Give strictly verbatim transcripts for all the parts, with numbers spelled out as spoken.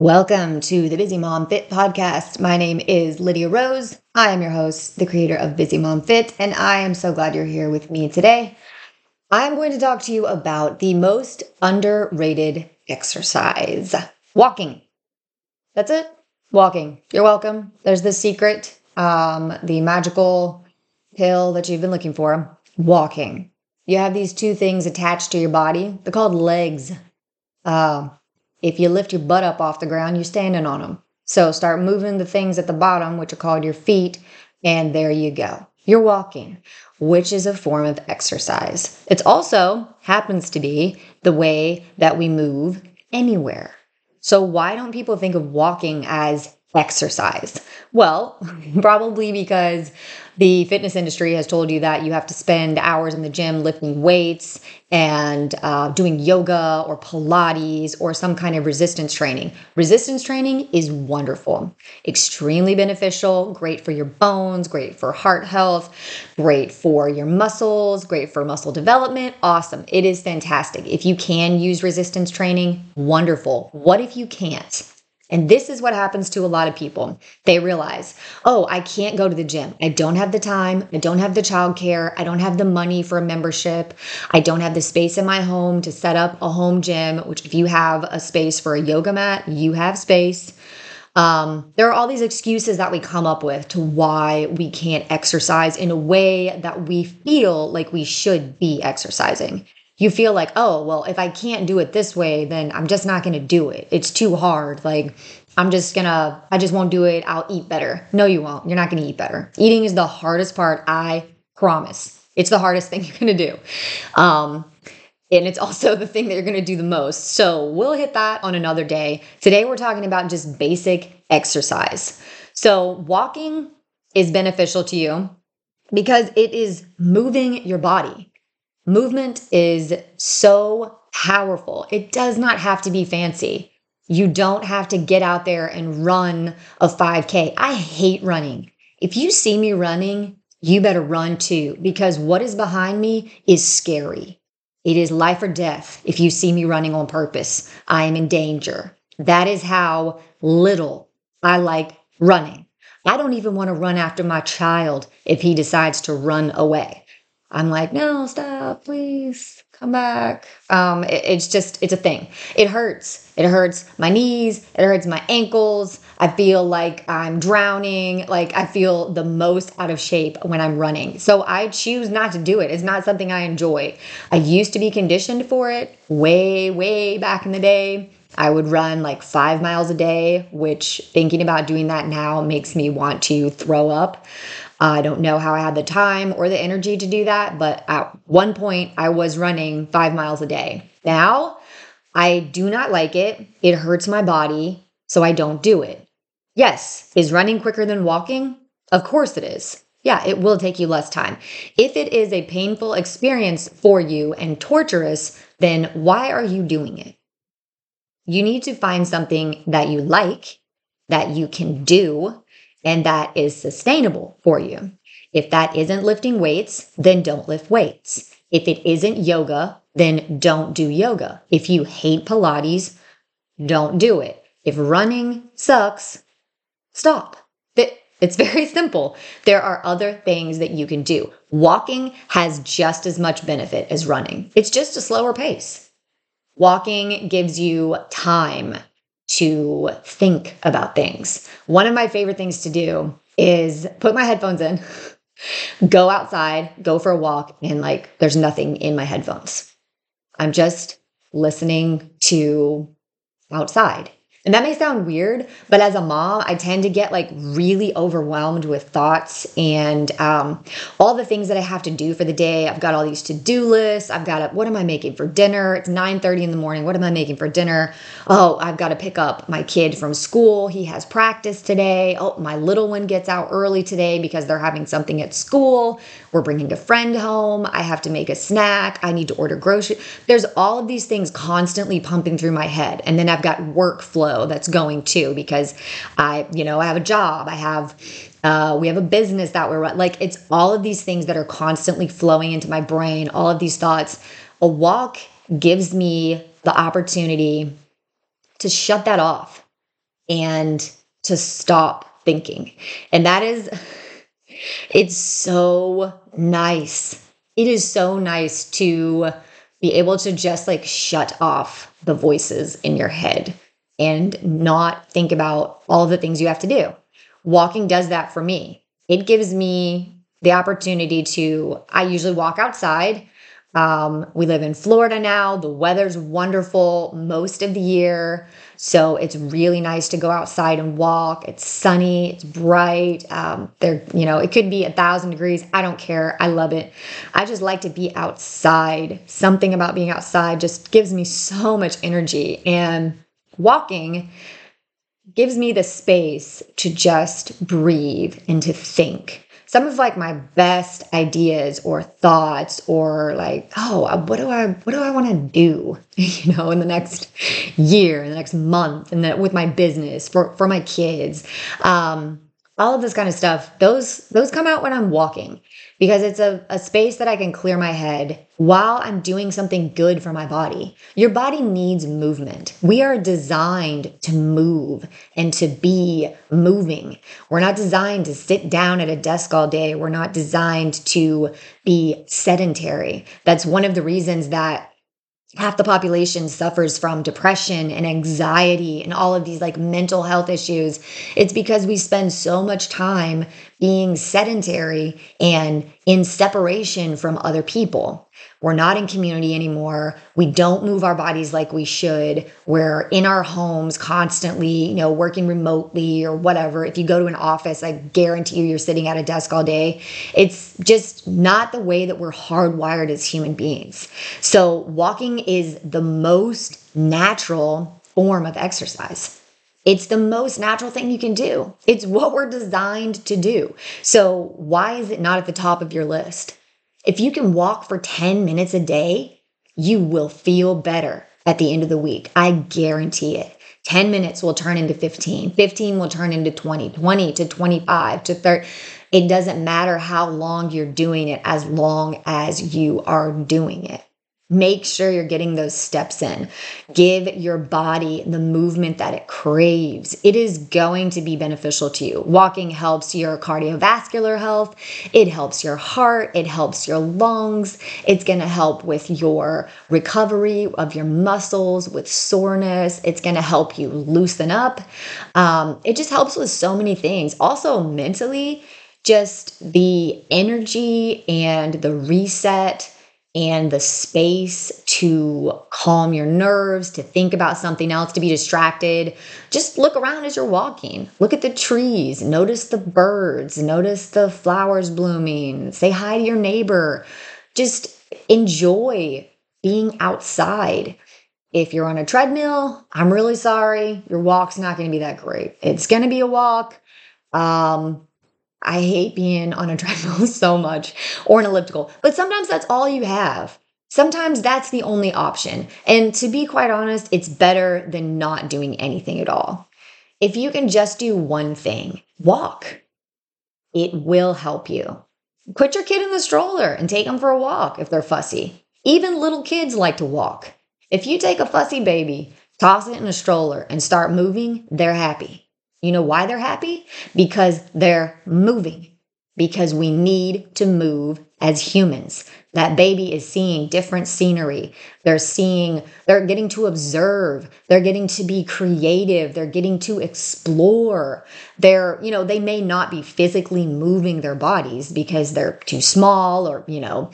Welcome to the Busy Mom Fit podcast. My name is Lydia Rose. I am your host, the creator of Busy Mom Fit, and I am so glad you're here with me today. I'm going to talk to you about the most underrated exercise, walking. That's it, walking. You're welcome. There's the secret, um, the magical pill that you've been looking for, walking. You have these two things attached to your body. They're called legs. Uh, If you lift your butt up off the ground, you're standing on them. So start moving the things at the bottom, which are called your feet, and there you go. You're walking, which is a form of exercise. It also happens to be the way that we move anywhere. So why don't people think of walking as exercise? Well, probably because the fitness industry has told you that you have to spend hours in the gym lifting weights and uh, doing yoga or Pilates or some kind of resistance training. Resistance training is wonderful, extremely beneficial, great for your bones, great for heart health, great for your muscles, great for muscle development. Awesome. It is fantastic. If you can use resistance training, wonderful. What if you can't? And this is what happens to a lot of people. They realize, oh, I can't go to the gym. I don't have the time. I don't have the childcare. I don't have the money for a membership. I don't have the space in my home to set up a home gym, which if you have a space for a yoga mat, you have space. Um, there are all these excuses that we come up with to why we can't exercise in a way that we feel like we should be exercising. You feel like, oh, well, if I can't do it this way, then I'm just not going to do it. It's too hard. Like, I'm just going to, I just won't do it. I'll eat better. No, you won't. You're not going to eat better. Eating is the hardest part. I promise. It's the hardest thing you're going to do. Um, and it's also the thing that you're going to do the most. So we'll hit that on another day. Today, we're talking about just basic exercise. So walking is beneficial to you because it is moving your body. Movement is so powerful. It does not have to be fancy. You don't have to get out there and run a five K. I hate running. If you see me running, you better run too, because what is behind me is scary. It is life or death. If you see me running on purpose, I am in danger. That is how little I like running. I don't even want to run after my child if he decides to run away. I'm like, no, stop, please, come back. Um, it, it's just, it's a thing. It hurts. It hurts my knees. It hurts my ankles. I feel like I'm drowning. Like I feel the most out of shape when I'm running. So I choose not to do it. It's not something I enjoy. I used to be conditioned for it way, way back in the day. I would run like five miles a day, which thinking about doing that now makes me want to throw up. I don't know how I had the time or the energy to do that, but at one point I was running five miles a day. Now I do not like it. It hurts my body, so I don't do it. Yes. Is running quicker than walking? Of course it is. Yeah, it will take you less time. If it is a painful experience for you and torturous, then why are you doing it? You need to find something that you like, that you can do, and that is sustainable for you. If that isn't lifting weights, then don't lift weights. If it isn't yoga, then don't do yoga. If you hate Pilates, don't do it. If running sucks, stop. It's very simple. There are other things that you can do. Walking has just as much benefit as running. It's just a slower pace. Walking gives you time to think about things. One of my favorite things to do is put my headphones in, go outside, go for a walk, and like there's nothing in my headphones. I'm just listening to outside. And that may sound weird, but as a mom, I tend to get like really overwhelmed with thoughts and um, all the things that I have to do for the day. I've got all these to-do lists. I've got, a, what am I making for dinner? It's nine thirty in the morning. What am I making for dinner? Oh, I've got to pick up my kid from school. He has practice today. Oh, my little one gets out early today because they're having something at school. We're bringing a friend home. I have to make a snack. I need to order groceries. There's all of these things constantly pumping through my head. And then I've got workflow that's going to, because I, you know, I have a job, I have, uh, we have a business that we're like, it's all of these things that are constantly flowing into my brain. All of these thoughts. A walk gives me the opportunity to shut that off, and to stop thinking. And that is, it's so nice. It is so nice to be able to just like shut off the voices in your head and not think about all the things you have to do. Walking does that for me. It gives me the opportunity to, I usually walk outside. Um, we live in Florida now. The weather's wonderful most of the year. So it's really nice to go outside and walk. It's sunny, it's bright. Um, there, you know, it could be a thousand degrees. I don't care. I love it. I just like to be outside. Something about being outside just gives me so much energy, and walking gives me the space to just breathe and to think. Some of like my best ideas or thoughts, or like, oh, what do I, what do I want to do, you know, in the next year, in the next month, and then with my business, for, for my kids, um, all of this kind of stuff. Those, those come out when I'm walking, because it's a, a space that I can clear my head while I'm doing something good for my body. Your body needs movement. We are designed to move and to be moving. We're not designed to sit down at a desk all day. We're not designed to be sedentary. That's one of the reasons that half the population suffers from depression and anxiety and all of these like mental health issues. It's because we spend so much time being sedentary and in separation from other people. We're not in community anymore. We don't move our bodies like we should. We're in our homes constantly, you know, working remotely or whatever. If you go to an office, I guarantee you, you're sitting at a desk all day. It's just not the way that we're hardwired as human beings. So walking is the most natural form of exercise. It's the most natural thing you can do. It's what we're designed to do. So why is it not at the top of your list? If you can walk for ten minutes a day, you will feel better at the end of the week. I guarantee it. ten minutes will turn into fifteen. fifteen will turn into twenty, twenty to twenty-five to thirty. It doesn't matter how long you're doing it, as long as you are doing it. Make sure you're getting those steps in. Give your body the movement that it craves. It is going to be beneficial to you. Walking helps your cardiovascular health. It helps your heart. It helps your lungs. It's going to help with your recovery of your muscles, with soreness. It's going to help you loosen up. Um, it just helps with so many things. Also mentally, just the energy and the reset and the space to calm your nerves, to think about something else, to be distracted. Just look around as you're walking. Look at the trees. Notice the birds. Notice the flowers blooming. Say hi to your neighbor. Just enjoy being outside. If you're on a treadmill, I'm really sorry. Your walk's not going to be that great. It's going to be a walk. Um... I hate being on a treadmill so much, or an elliptical, but sometimes that's all you have. Sometimes that's the only option. And to be quite honest, it's better than not doing anything at all. If you can just do one thing, walk. It will help you. Put your kid in the stroller and take them for a walk if they're fussy. Even little kids like to walk. If you take a fussy baby, toss it in a stroller and start moving, they're happy. You know why they're happy? Because they're moving, because we need to move as humans. That baby is seeing different scenery. They're seeing, they're getting to observe. They're getting to be creative. They're getting to explore. They're, you know, they may not be physically moving their bodies because they're too small, or, you know,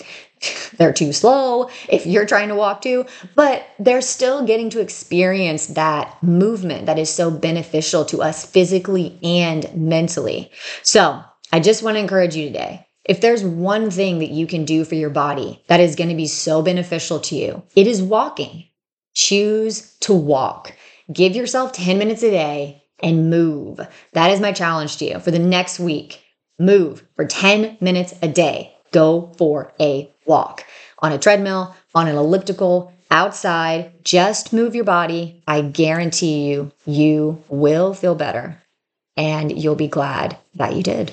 they're too slow if you're trying to walk too, but they're still getting to experience that movement that is so beneficial to us physically and mentally. So I just want to encourage you today. If there's one thing that you can do for your body that is going to be so beneficial to you, it is walking. Choose to walk. Give yourself ten minutes a day and move. That is my challenge to you for the next week. Move for ten minutes a day. Go for a walk on a treadmill, on an elliptical, outside. Just move your body. I guarantee you, you will feel better, and you'll be glad that you did.